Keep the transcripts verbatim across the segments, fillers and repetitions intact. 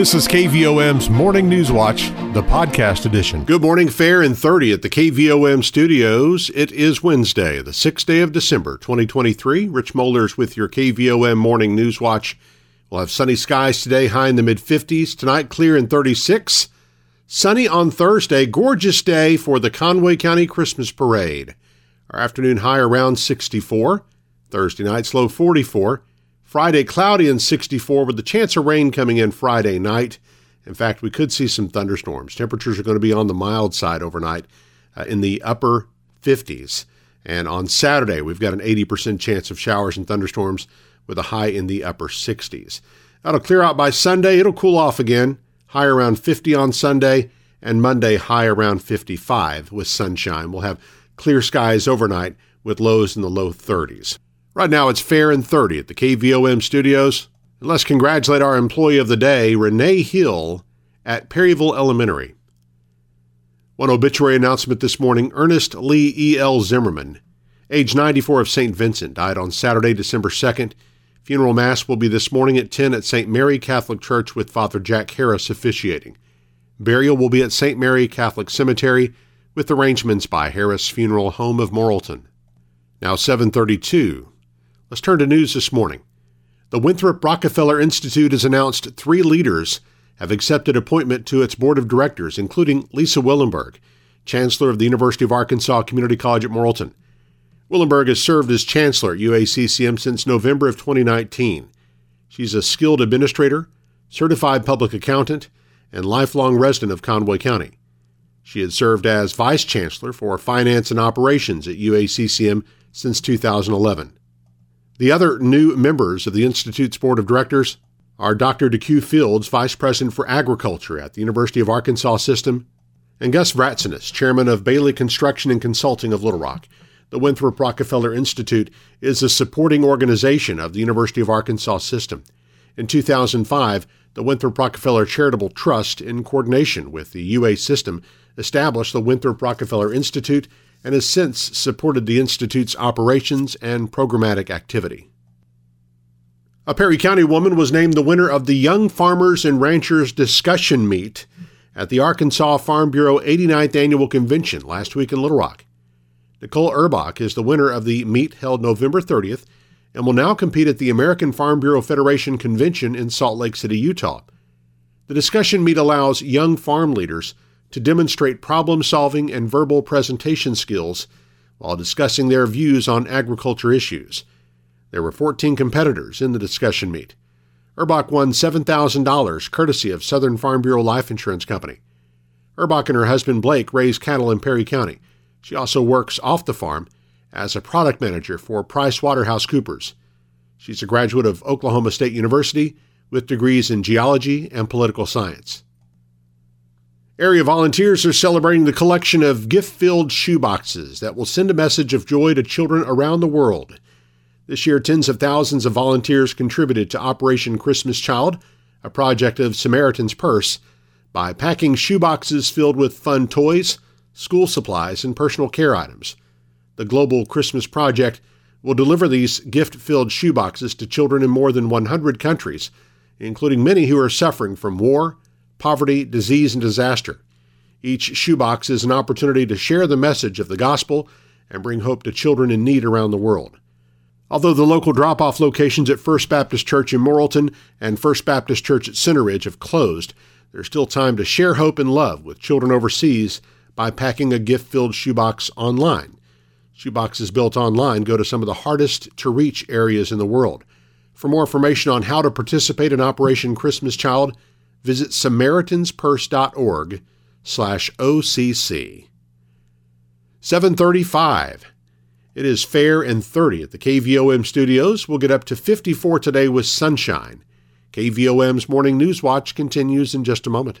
This is K V O M's Morning News Watch, the podcast edition. Good morning, fair and thirty at the K V O M studios. It is Wednesday, the sixth day of December, twenty twenty-three. Rich Mollers with your K V O M Morning News Watch. We'll have sunny skies today, high in the mid fifties. Tonight, clear in thirty-six. Sunny on Thursday, gorgeous day for the Conway County Christmas Parade. Our afternoon high around sixty-four. Thursday night, low forty-four. Friday, cloudy and sixty-four with the chance of rain coming in Friday night. In fact, we could see some thunderstorms. Temperatures are going to be on the mild side overnight uh, in the upper fifties. And on Saturday, we've got an eighty percent chance of showers and thunderstorms with a high in the upper sixties. That'll clear out by Sunday. It'll cool off again. High around fifty on Sunday, and Monday high around fifty-five with sunshine. We'll have clear skies overnight with lows in the low thirties. Right now, it's fair and thirty at the K V O M studios. And let's congratulate our employee of the day, Renee Hill, at Perryville Elementary. One obituary announcement this morning, Ernest Lee E L Zimmerman, age ninety-four of Saint Vincent, died on Saturday, December second. Funeral mass will be this morning at ten at Saint Mary Catholic Church with Father Jack Harris officiating. Burial will be at Saint Mary Catholic Cemetery with arrangements by Harris Funeral Home of Morrilton. Now seven thirty-two. Let's turn to news this morning. The Winthrop Rockefeller Institute has announced three leaders have accepted appointment to its board of directors, including Lisa Willenberg, Chancellor of the University of Arkansas Community College at Morrilton. Willenberg has served as Chancellor at U A C C M since November of twenty nineteen. She's a skilled administrator, certified public accountant, and lifelong resident of Conway County. She had served as Vice Chancellor for Finance and Operations at U A C C M since two thousand eleven. The other new members of the Institute's Board of Directors are Doctor DeQ Fields, Vice President for Agriculture at the University of Arkansas System, and Gus Vratzenes, Chairman of Bailey Construction and Consulting of Little Rock. The Winthrop Rockefeller Institute is a supporting organization of the University of Arkansas System. In two thousand five, the Winthrop Rockefeller Charitable Trust, in coordination with the U A System, established the Winthrop Rockefeller Institute and has since supported the Institute's operations and programmatic activity. A Perry County woman was named the winner of the Young Farmers and Ranchers Discussion Meet at the Arkansas Farm Bureau eighty-ninth Annual Convention last week in Little Rock. Nicole Erbach is the winner of the meet held November thirtieth and will now compete at the American Farm Bureau Federation Convention in Salt Lake City, Utah. The discussion meet allows young farm leaders to demonstrate problem-solving and verbal presentation skills while discussing their views on agriculture issues. There were fourteen competitors in the discussion meet. Erbach won seven thousand dollars courtesy of Southern Farm Bureau Life Insurance Company. Erbach and her husband Blake raise cattle in Perry County. She also works off the farm as a product manager for Price Waterhouse Coopers. She's a graduate of Oklahoma State University with degrees in geology and political science. Area volunteers are celebrating the collection of gift-filled shoeboxes that will send a message of joy to children around the world. This year, tens of thousands of volunteers contributed to Operation Christmas Child, a project of Samaritan's Purse, by packing shoeboxes filled with fun toys, school supplies, and personal care items. The Global Christmas Project will deliver these gift-filled shoeboxes to children in more than one hundred countries, including many who are suffering from war, poverty, disease, and disaster. Each shoebox is an opportunity to share the message of the gospel and bring hope to children in need around the world. Although the local drop-off locations at First Baptist Church in Morrilton and First Baptist Church at Center Ridge have closed, there's still time to share hope and love with children overseas by packing a gift-filled shoebox online. Shoeboxes built online go to some of the hardest-to-reach areas in the world. For more information on how to participate in Operation Christmas Child, visit Samaritans Purse dot org slash O C C. seven thirty-five. It is fair and thirty at the K V O M studios. We'll get up to fifty-four today with sunshine. K V O M's Morning News Watch continues in just a moment.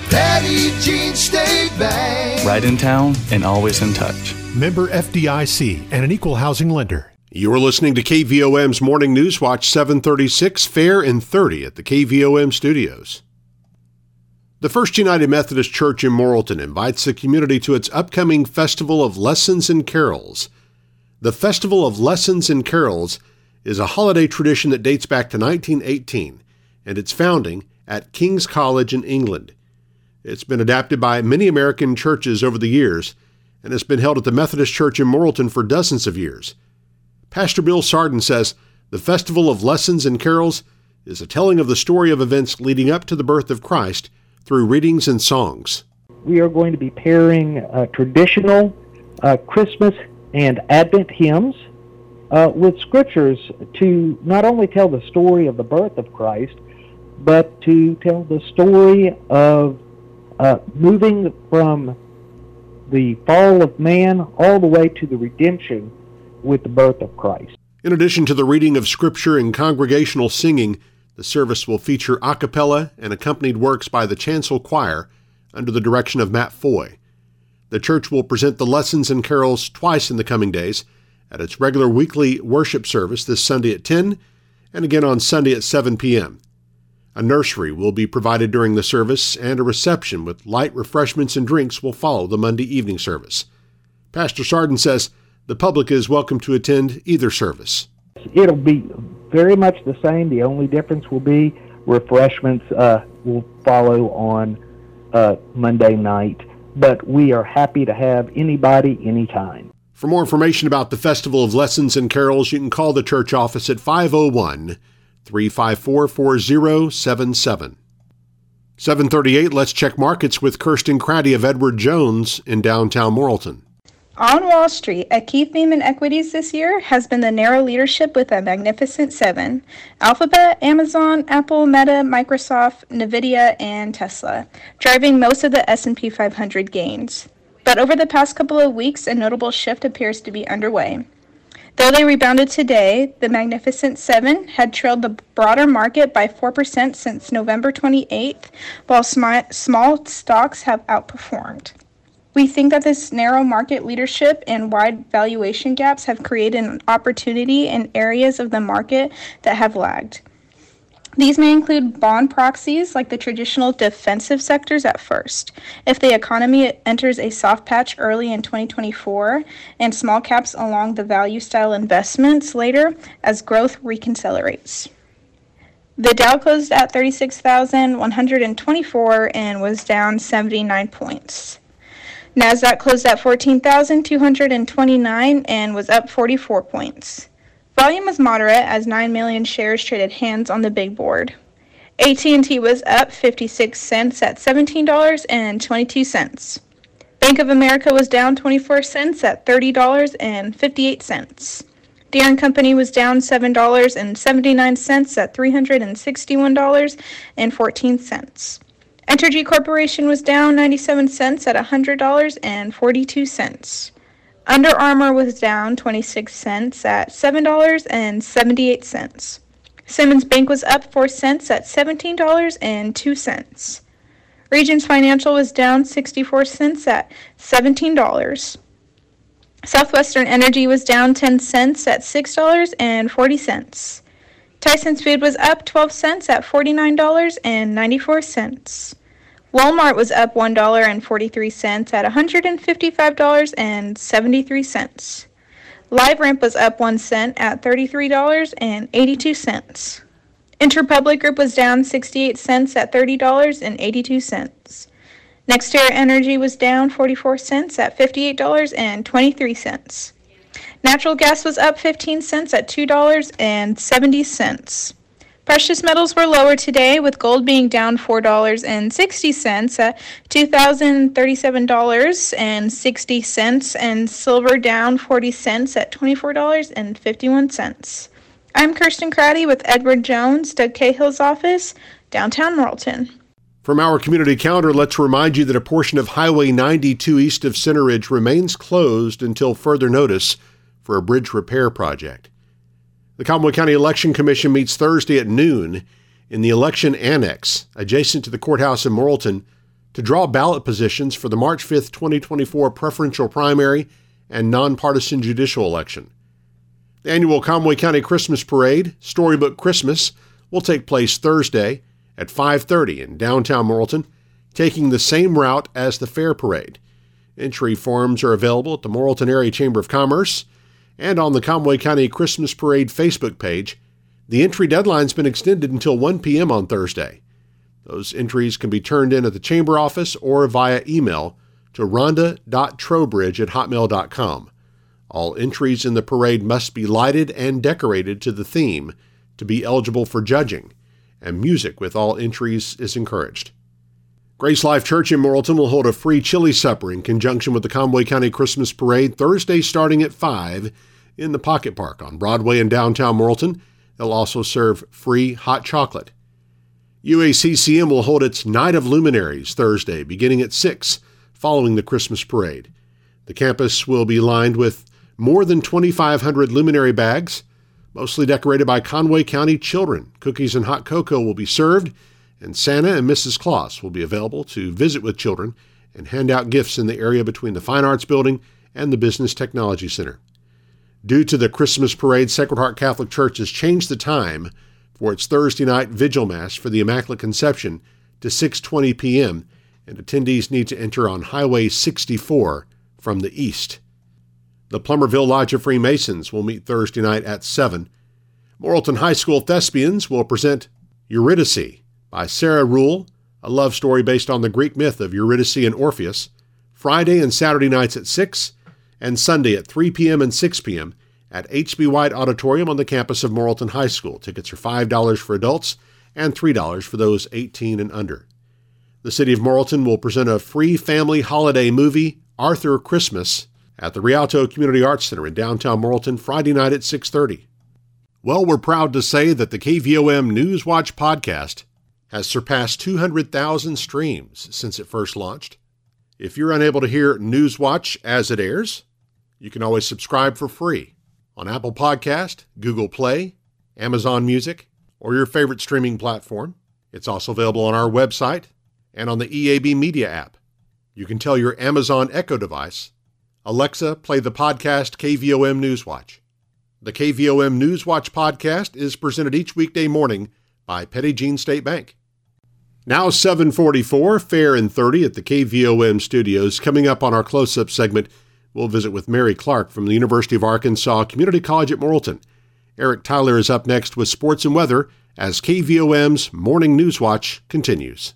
Petty Jean State Bank. Right in town and always in touch. Member F D I C and an equal housing lender. You're listening to K V O M's Morning News Watch seven thirty-six, Fair and thirty at the K V O M studios. The First United Methodist Church in Morrilton invites the community to its upcoming Festival of Lessons and Carols. The Festival of Lessons and Carols is a holiday tradition that dates back to nineteen eighteen and its founding at King's College in England. It's been adapted by many American churches over the years and has been held at the Methodist Church in Morrilton for dozens of years. Pastor Bill Sarden says the Festival of Lessons and Carols is a telling of the story of events leading up to the birth of Christ through readings and songs. We are going to be pairing uh, traditional uh, Christmas and Advent hymns Uh, with scriptures to not only tell the story of the birth of Christ, but to tell the story of uh, moving from the fall of man all the way to the redemption with the birth of Christ. In addition to the reading of scripture and congregational singing, the service will feature a cappella and accompanied works by the Chancel Choir under the direction of Matt Foy. The church will present the lessons and carols twice in the coming days, at its regular weekly worship service this Sunday at ten and again on Sunday at seven p.m. A nursery will be provided during the service, and a reception with light refreshments and drinks will follow the Monday evening service. Pastor Sarden says the public is welcome to attend either service. It'll be very much the same. The only difference will be refreshments uh, will follow on uh, Monday night, but we are happy to have anybody, anytime. For more information about the Festival of Lessons and Carols, you can call the church office at five oh one, three five four, four oh seven seven. seven thirty-eight, let's check markets with Kirsten Craddy of Edward Jones in downtown Morrilton. On Wall Street, a key theme in equities this year has been the narrow leadership with a magnificent seven. Alphabet, Amazon, Apple, Meta, Microsoft, Nvidia, and Tesla, driving most of the S and P five hundred gains. But over the past couple of weeks, a notable shift appears to be underway. Though they rebounded today, the Magnificent Seven had trailed the broader market by four percent since November twenty-eighth, while smi- small stocks have outperformed. We think that this narrow market leadership and wide valuation gaps have created an opportunity in areas of the market that have lagged. These may include bond proxies like the traditional defensive sectors at first. If the economy enters a soft patch early in twenty twenty-four, and small caps along the value style investments later as growth reconcelerates. The Dow closed at thirty-six thousand one hundred twenty-four and was down seventy-nine points. NASDAQ closed at fourteen thousand two hundred twenty-nine and was up forty-four points. Volume was moderate as nine million shares traded hands on the big board. A T and T was up fifty-six cents at seventeen dollars and twenty-two cents. Bank of America was down twenty-four cents at thirty dollars and fifty-eight cents. Deere and Company was down seven dollars and seventy-nine cents at three hundred sixty-one dollars and fourteen cents. Entergy Corporation was down ninety-seven cents at one hundred dollars and forty-two cents. Under Armour was down twenty-six cents at seven dollars and seventy-eight cents. Simmons Bank was up four cents at seventeen dollars and two cents. Regions Financial was down sixty-four cents at seventeen dollars. Southwestern Energy was down ten cents at six dollars and forty cents. Tyson's Foods was up twelve cents at forty-nine dollars and ninety-four cents. Walmart was up one dollar and forty-three cents at one hundred fifty-five dollars and seventy-three cents. LiveRamp was up one cent at thirty-three dollars and eighty-two cents. Interpublic Group was down sixty-eight cents at thirty dollars and eighty-two cents. NextEra Energy was down forty-four cents at fifty-eight dollars and twenty-three cents. Natural gas was up fifteen cents at two dollars and seventy cents. Precious metals were lower today, with gold being down four dollars and sixty cents at two thousand thirty-seven dollars and sixty cents and silver down forty cents at twenty-four dollars and fifty-one cents. I'm Kirsten Craddy with Edward Jones, Doug Cahill's office, downtown Morrilton. From our community calendar, let's remind you that a portion of Highway ninety-two east of Center Ridge remains closed until further notice for a bridge repair project. The Conway County Election Commission meets Thursday at noon in the Election Annex, adjacent to the courthouse in Morrilton, to draw ballot positions for the March fifth, twenty twenty-four preferential primary and nonpartisan judicial election. The annual Conway County Christmas Parade, Storybook Christmas, will take place Thursday at five thirty in downtown Morrilton, taking the same route as the Fair Parade. Entry forms are available at the Morrilton Area Chamber of Commerce and on the Conway County Christmas Parade Facebook page. The entry deadline's been extended until one p.m. on Thursday. Those entries can be turned in at the Chamber office or via email to rhonda dot trowbridge at hotmail dot com. All entries in the parade must be lighted and decorated to the theme to be eligible for judging, and music with all entries is encouraged. Grace Life Church in Morrilton will hold a free chili supper in conjunction with the Conway County Christmas Parade Thursday starting at five in the Pocket Park on Broadway in downtown Morrilton. They'll also serve free hot chocolate. U A C C M will hold its Night of Luminaries Thursday beginning at six following the Christmas Parade. The campus will be lined with more than twenty-five hundred luminary bags, mostly decorated by Conway County children. Cookies and hot cocoa will be served, and Santa and Missus Claus will be available to visit with children and hand out gifts in the area between the Fine Arts Building and the Business Technology Center. Due to the Christmas Parade, Sacred Heart Catholic Church has changed the time for its Thursday night vigil mass for the Immaculate Conception to six twenty p.m., and attendees need to enter on Highway sixty-four from the east. The Plummerville Lodge of Freemasons will meet Thursday night at seven. Morrilton High School Thespians will present Eurydice by Sarah Rule, a love story based on the Greek myth of Eurydice and Orpheus, Friday and Saturday nights at six, and Sunday at three p.m. and six p.m. at H B. White Auditorium on the campus of Morrilton High School. Tickets are five dollars for adults and three dollars for those eighteen and under. The City of Morrilton will present a free family holiday movie, Arthur Christmas, at the Rialto Community Arts Center in downtown Morrilton Friday night at six thirty. Well, we're proud to say that the K V O M News Watch podcast has surpassed two hundred thousand streams since it first launched. If you're unable to hear Newswatch as it airs, you can always subscribe for free on Apple Podcast, Google Play, Amazon Music, or your favorite streaming platform. It's also available on our website and on the E A B Media app. You can tell your Amazon Echo device, Alexa, play the podcast K V O M Newswatch. The K V O M Newswatch podcast is presented each weekday morning by Petty Jean State Bank. Now seven forty-four, fair and thirty at the K V O M studios. Coming up on our close-up segment, we'll visit with Mary Clark from the University of Arkansas Community College at Morrilton. Eric Tyler is up next with sports and weather as K V O M's Morning News Watch continues.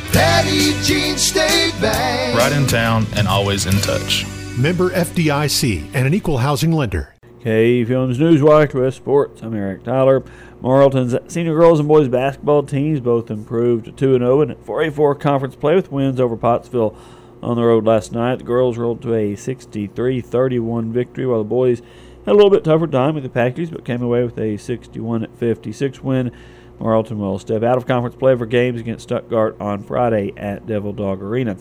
Petty Jean State Bank. Right in town and always in touch. Member F D I C and an equal housing lender. K V O M's Newswatch with sports. I'm Eric Tyler. Morrilton's senior girls and boys basketball teams both improved to two and oh in four A four conference play with wins over Pottsville on the road last night. The girls rolled to a sixty-three thirty-one victory, while the boys had a little bit tougher time with the Packers, but came away with a sixty-one fifty-six win. Morrilton will step out of conference play for games against Stuttgart on Friday at Devil Dog Arena.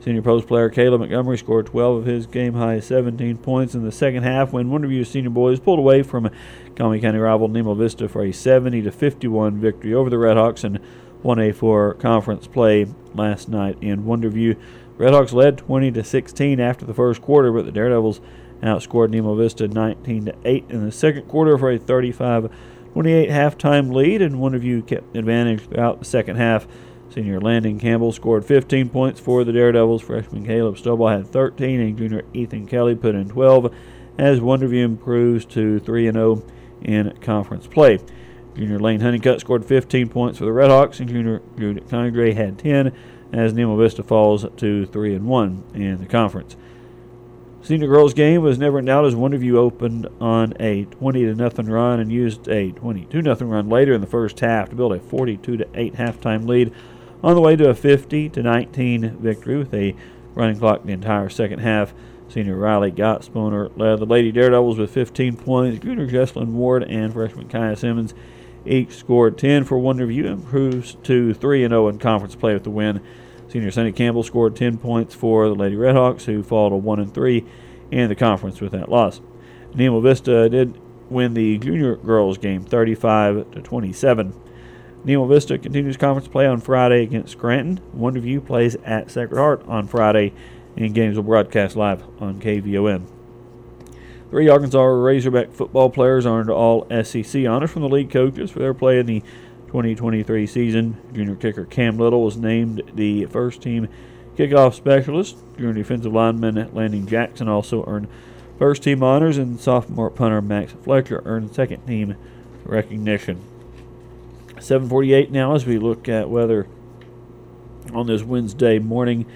Senior post player Caleb Montgomery scored twelve of his game-high seventeen points in the second half when Winterview's senior boys pulled away from Conway County rival Nemo Vista for a seventy to fifty-one victory over the Redhawks in one A four conference play last night in Winterview. Redhawks led twenty to sixteen after the first quarter, but the Daredevils outscored Nemo Vista nineteen to eight in the second quarter for a thirty-five twenty-eight halftime lead, and Winterview kept advantage throughout the second half. Senior Landon Campbell scored fifteen points for the Daredevils. Freshman Caleb Stoball had thirteen, and junior Ethan Kelly put in twelve as Winterview improves to three and oh in conference play. Junior Lane Honeycutt scored fifteen points for the Redhawks, and junior Jude Congray had ten as Nemo Vista falls to three and one in the conference. Senior girls game was never in doubt as Winterview opened on a twenty to nothing run and used a twenty-two to nothing run later in the first half to build a forty-two to eight halftime lead on the way to a fifty to nineteen victory with a running clock the entire second half. Senior Riley Gott Spooner led the Lady Daredevils with fifteen points. Junior Jesselyn Ward and freshman Kaya Simmons each scored ten for Wonder View, improves to three and oh in conference play with the win. Senior Sunny Campbell scored ten points for the Lady Redhawks, who fall to one and three in the conference with that loss. Nemo Vista did win the junior girls game thirty-five to twenty-seven. Nemo Vista continues conference play on Friday against Scranton. Wonder View plays at Sacred Heart on Friday, and games will broadcast live on K V O M. Three Arkansas Razorback football players earned all S E C honors from the league coaches for their play in the twenty twenty-three season. Junior kicker Cam Little was named the first-team kickoff specialist. Junior defensive lineman Landon Jackson also earned first-team honors, and sophomore punter Max Fletcher earned second-team recognition. seven forty-eight now as we look at weather on this Wednesday morning.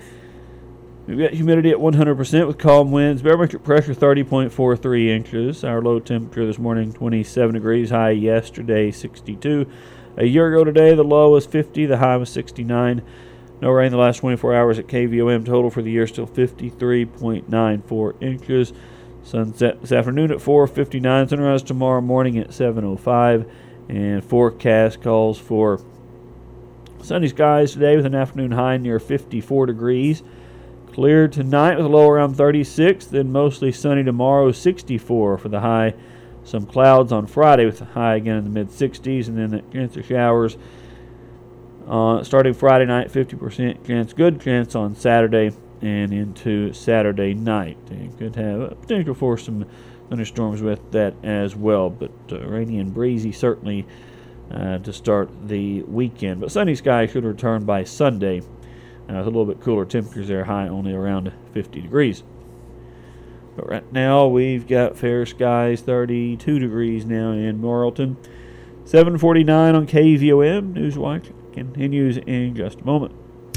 We've got humidity at one hundred percent with calm winds. Barometric pressure thirty point four three inches. Our low temperature this morning twenty-seven degrees. High yesterday sixty-two. A year ago today the low was fifty. The high was sixty-nine. No rain the last twenty-four hours at K V O M. Total for the year still fifty-three point nine four inches. Sunset this afternoon at four fifty-nine. Sunrise tomorrow morning at seven oh five. And forecast calls for sunny skies today with an afternoon high near fifty-four degrees. Clear tonight with a low around thirty-six, then mostly sunny tomorrow, sixty-four for the high. Some clouds on Friday with the high again in the mid-sixties, and then the chance of showers uh, starting Friday night, fifty percent chance, good chance on Saturday and into Saturday night. And could have a potential for some thunderstorms with that as well, but uh, rainy and breezy certainly uh, to start the weekend. But sunny skies should return by Sunday. Uh, it's a little bit cooler temperatures there, high only around fifty degrees. But right now we've got fair skies, thirty-two degrees now in Morrilton. seven forty-nine on K V O M. Newswatch continues in just a moment.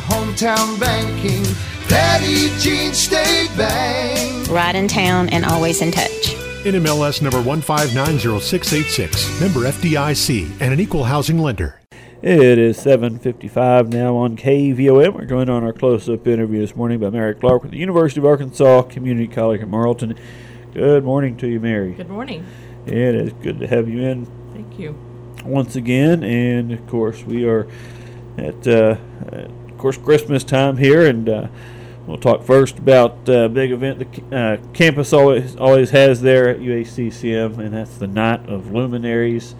hometown banking. Petty Jean State Bank. Right in town and always in touch. N M L S number one five nine zero six eight six. Member F D I C and an equal housing lender. It is seven fifty-five now on K V O M. We're joined on our close-up interview this morning by Mary Clark with the University of Arkansas Community College at Marlton. Good morning to you, Mary. Good morning. It is good to have you in. Thank you. Once again, and of course we are at, uh, at of course, Christmas time here, and uh, we'll talk first about a uh, big event the uh, campus always always has there at U A C C M, and that's the Night of Luminaries,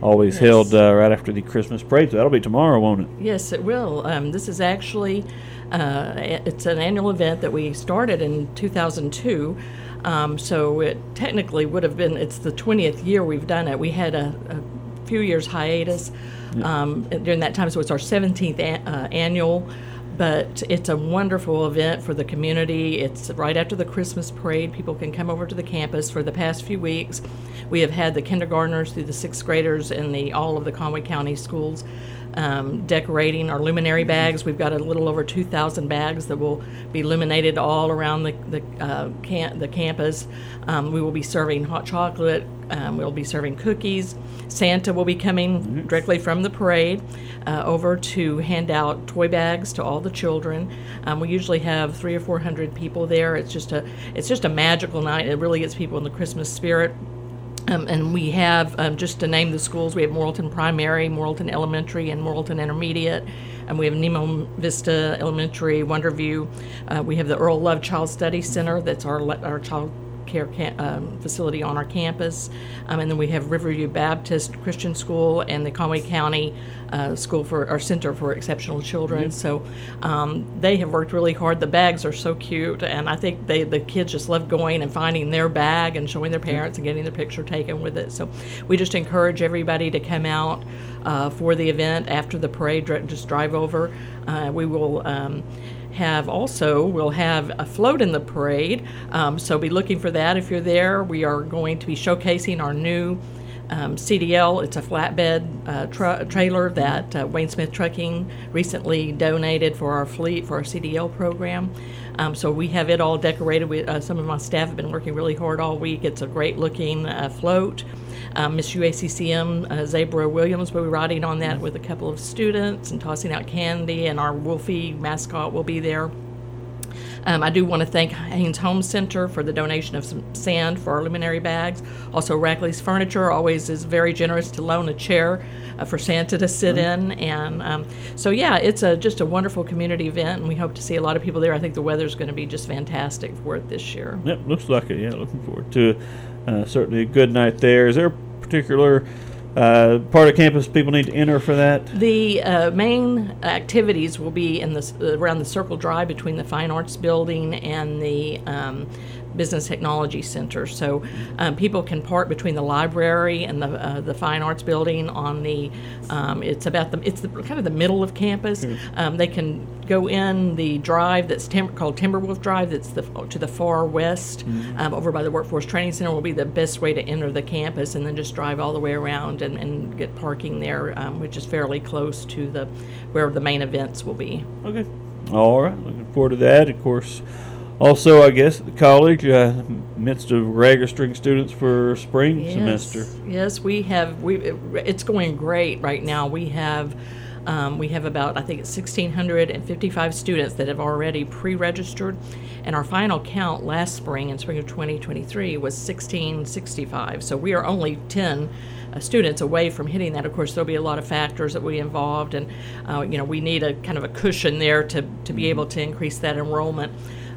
always yes. held uh, right after the Christmas parade. So that'll be tomorrow, won't it? Yes, it will. Um, this is actually uh, it's an annual event that we started in two thousand two, um, so it technically would have been it's the twentieth year we've done it. We had a, a few years hiatus um, during that time, so it's our seventeenth a- uh, annual. But it's a wonderful event for the community. It's right after the Christmas parade. People can come over to the campus. For the past few weeks, we have had the kindergartners through the sixth graders in the all of the Conway County schools um, decorating our luminary bags. We've got a little over two thousand bags that will be illuminated all around the the, uh, can- the campus. Um, we will be serving hot chocolate. Um, we'll be serving cookies. Santa will be coming directly from the parade uh, over to hand out toy bags to all the children. Um, we usually have three or four hundred people there. It's just a it's just a magical night. It really gets people in the Christmas spirit. Um, and we have, um, just to name the schools, we have Morrilton Primary, Morrilton Elementary, and Morrilton Intermediate. And we have Nemo Vista Elementary, Wonder View. Uh, we have the Earl Love Child Study Center. That's our our child care cam- um, facility on our campus, um, and then we have Riverview Baptist Christian School and the Conway County uh, School for our Center for Exceptional Children. Mm-hmm. So um, they have worked really hard. The bags are so cute, and I think they the kids just love going and finding their bag and showing their parents mm-hmm. and getting their picture taken with it. So we just encourage everybody to come out uh, for the event after the parade. Just drive over. Uh, we will. Um, have also, we'll have a float in the parade, um, so be looking for that if you're there. We are going to be showcasing our new um, C D L. It's a flatbed uh, tra- trailer that uh, Wayne Smith Trucking recently donated for our fleet, for our C D L program. Um, so we have it all decorated. We, uh, some of my staff have been working really hard all week. It's a great looking uh, float. Um, Miss U A C C M, uh, Zabra Williams will be riding on that with a couple of students and tossing out candy, and our Wolfie mascot will be there. Um, I do want to thank Haynes Home Center for the donation of some sand for our luminary bags. Also, Rackley's Furniture always is very generous to loan a chair uh, for Santa to sit mm-hmm. in. And um, so, yeah, it's a, just a wonderful community event, and we hope to see a lot of people there. I think the weather's going to be just fantastic for it this year. Yep, looks like it. Yeah, looking forward to it. Uh, certainly a good night there. Is there a particular uh, part of campus people need to enter for that? The uh, main activities will be in the, around the Circle Drive between the Fine Arts Building and the um, Business Technology Center. So um, people can park between the library and the uh, the Fine Arts Building on the um, it's about the it's the, kind of the middle of campus. Mm-hmm. Um, they can go in the drive that's tim- called Timberwolf Drive. That's the to the far west, mm-hmm. um, over by the Workforce Training Center will be the best way to enter the campus, and then just drive all the way around and, and get parking there, um, which is fairly close to the where the main events will be. Okay, all right. Looking forward to that, of course. Also, I guess, the college, uh, midst of registering students for spring yes, semester. Yes, we have. We it, it's going great right now. We have, um, we have about I think it's one thousand six hundred fifty-five students that have already pre-registered, and our final count last spring in spring of twenty twenty-three was one thousand six hundred sixty-five. So we are only ten. Students away from hitting that. Of course, there'll be a lot of factors that will be involved, and uh, you know we need a kind of a cushion there to, to be able to increase that enrollment.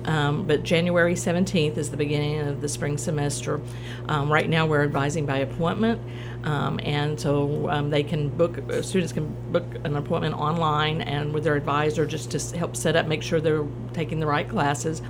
Um, but January seventeenth is the beginning of the spring semester. Um, right now, we're advising by appointment, um, and so um, they can book. Students can book an appointment online and with their advisor just to help set up, make sure they're taking the right classes.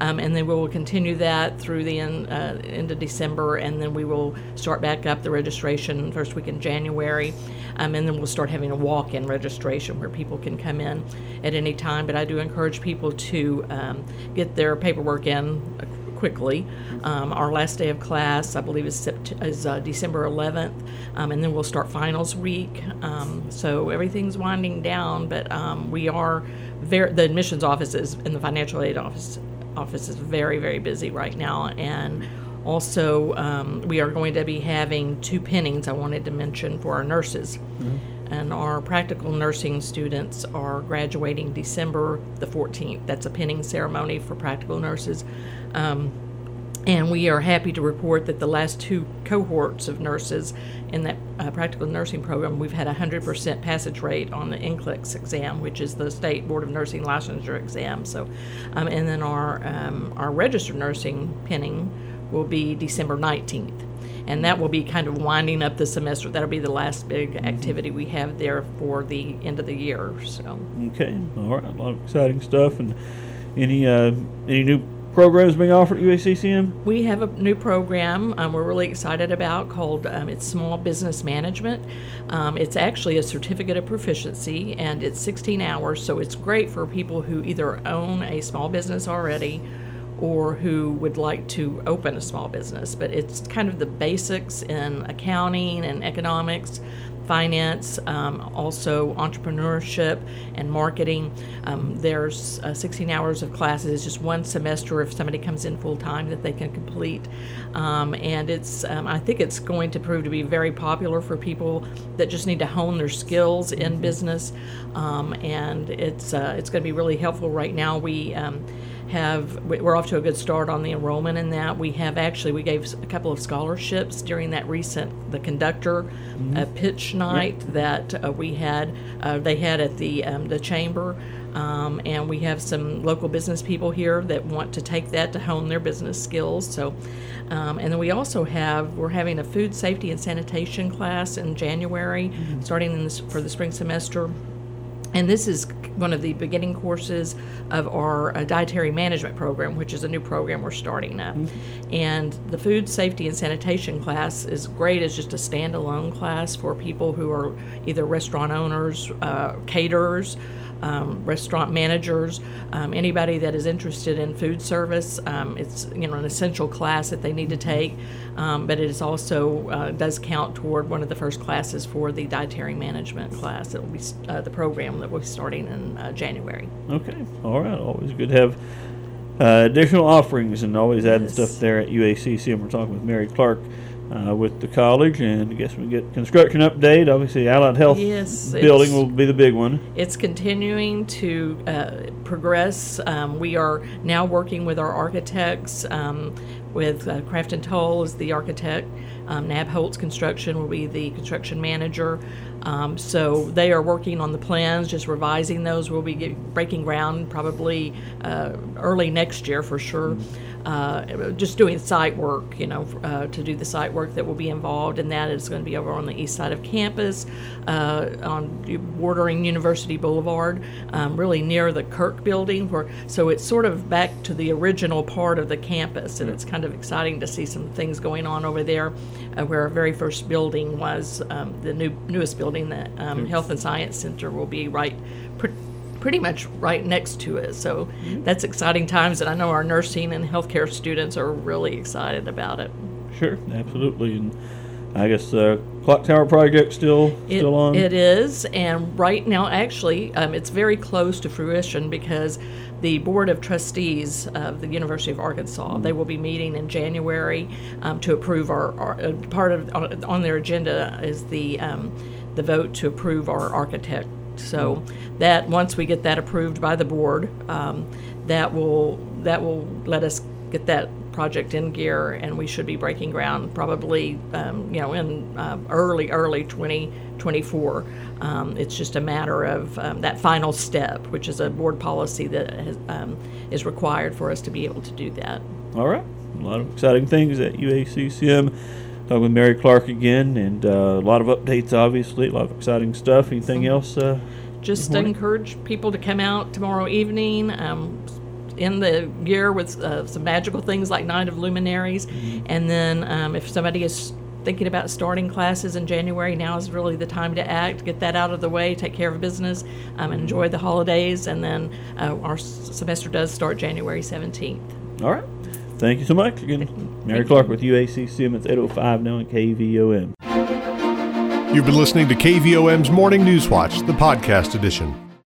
Um, and then we will continue that through the end, uh, end of December, and then we will start back up the registration first week in January, um, and then we'll start having a walk-in registration where people can come in at any time. But I do encourage people to um, get their paperwork in uh, quickly. Um, our last day of class, I believe, is, sept- is uh, December eleventh, um, and then we'll start finals week. Um, so everything's winding down, but um, we are ver- the admissions office is in the financial aid office. Office is very, very busy right now, and also um, we are going to be having two pinnings I wanted to mention for our nurses, mm-hmm. and our practical nursing students are graduating December the fourteenth. That's a pinning ceremony for practical nurses, um, and we are happy to report that the last two cohorts of nurses in that uh, practical nursing program, we've had a one hundred percent passage rate on the N C L E X exam, which is the State Board of Nursing Licensure exam. So, um, and then our um, our registered nursing pinning will be December nineteenth. And that will be kind of winding up the semester. That'll be the last big activity we have there for the end of the year. So. Okay. All right. A lot of exciting stuff. And any uh, any new programs being offered at U A C C M? We have a new program um, we're really excited about called um, it's Small Business Management. Um, it's actually a certificate of proficiency, and it's sixteen hours, so it's great for people who either own a small business already or who would like to open a small business. But it's kind of the basics in accounting and economics, finance, um, also entrepreneurship and marketing. Um, there's uh, sixteen hours of classes. It's just one semester if somebody comes in full-time that they can complete. Um, and it's um, I think it's going to prove to be very popular for people that just need to hone their skills in business. Um, and it's uh, it's going to be really helpful right now. We um, have we're off to a good start on the enrollment in that. We have actually we gave a couple of scholarships during that recent the conductor mm-hmm. uh, pitch night yep. that uh, we had uh, they had at the um, the chamber, um, and we have some local business people here that want to take that to hone their business skills. So um, and then we also have we're having a food safety and sanitation class in January, mm-hmm. starting in this, for the spring semester, and this is one of the beginning courses of our uh, dietary management program, which is a new program we're starting up. Mm-hmm. And the food safety and sanitation class is great as just a standalone class for people who are either restaurant owners, uh, caterers, Um, restaurant managers, um, anybody that is interested in food service. Um, it's you know an essential class that they need to take, um, but it is also uh, does count toward one of the first classes for the dietary management class that will be uh, the program that we'll be starting in uh, January. Okay, all right. Always good to have uh, additional offerings and always adding yes. stuff there at U A C C. And we're talking with Mary Clark. Uh, with the college, and I guess we get construction update. Obviously, Allied Health yes, building will be the big one. It's continuing to uh, progress. Um, we are now working with our architects, um, with uh, Craft and Toll as the architect. Um, Nab Holtz Construction will be the construction manager. Um, so they are working on the plans, just revising those. We'll be get, breaking ground probably uh, early next year for sure. Uh, just doing site work, you know, uh, to do the site work that will be involved in that. It's going to be over on the east side of campus, uh, on bordering University Boulevard, um, really near the Kirk building. Where, so it's sort of back to the original part of the campus, and it's kind of exciting to see some things going on over there. Uh, where our very first building was, um, the new newest building, the um, Health and Science Center, will be right, pr- pretty much right next to it. So mm-hmm. that's exciting times, and I know our nursing and healthcare students are really excited about it. Sure, absolutely. And I guess the uh, Clock Tower project still it, still on? It is, and right now, actually, um, it's very close to fruition because the Board of Trustees of the University of Arkansas, they will be meeting in January um, to approve our, our part of on, on their agenda is the um, the vote to approve our architect. So that once we get that approved by the board, um, that will that will let us get that project in gear, and we should be breaking ground probably um, you know in uh, early early twenty twenty-four. Um, it's just a matter of um, that final step, which is a board policy that has, um, is required for us to be able to do that. All right, a lot of exciting things at U A C C M. Talking with Mary Clark again, and uh, a lot of updates, obviously, a lot of exciting stuff. Anything mm-hmm. else? Uh, just encourage people to come out tomorrow evening. Um, in the year with uh, some magical things like Night of Luminaries, mm-hmm. and then um, if somebody is thinking about starting classes in January, now is really the time to act, get that out of the way, take care of business, um, enjoy the holidays, and then uh, our semester does start January seventeenth. All right. Thank you so much again. Mary Clark with U A C C M. It's eight oh five now on K V O M. You've been listening to K V O M's Morning News Watch, the podcast edition.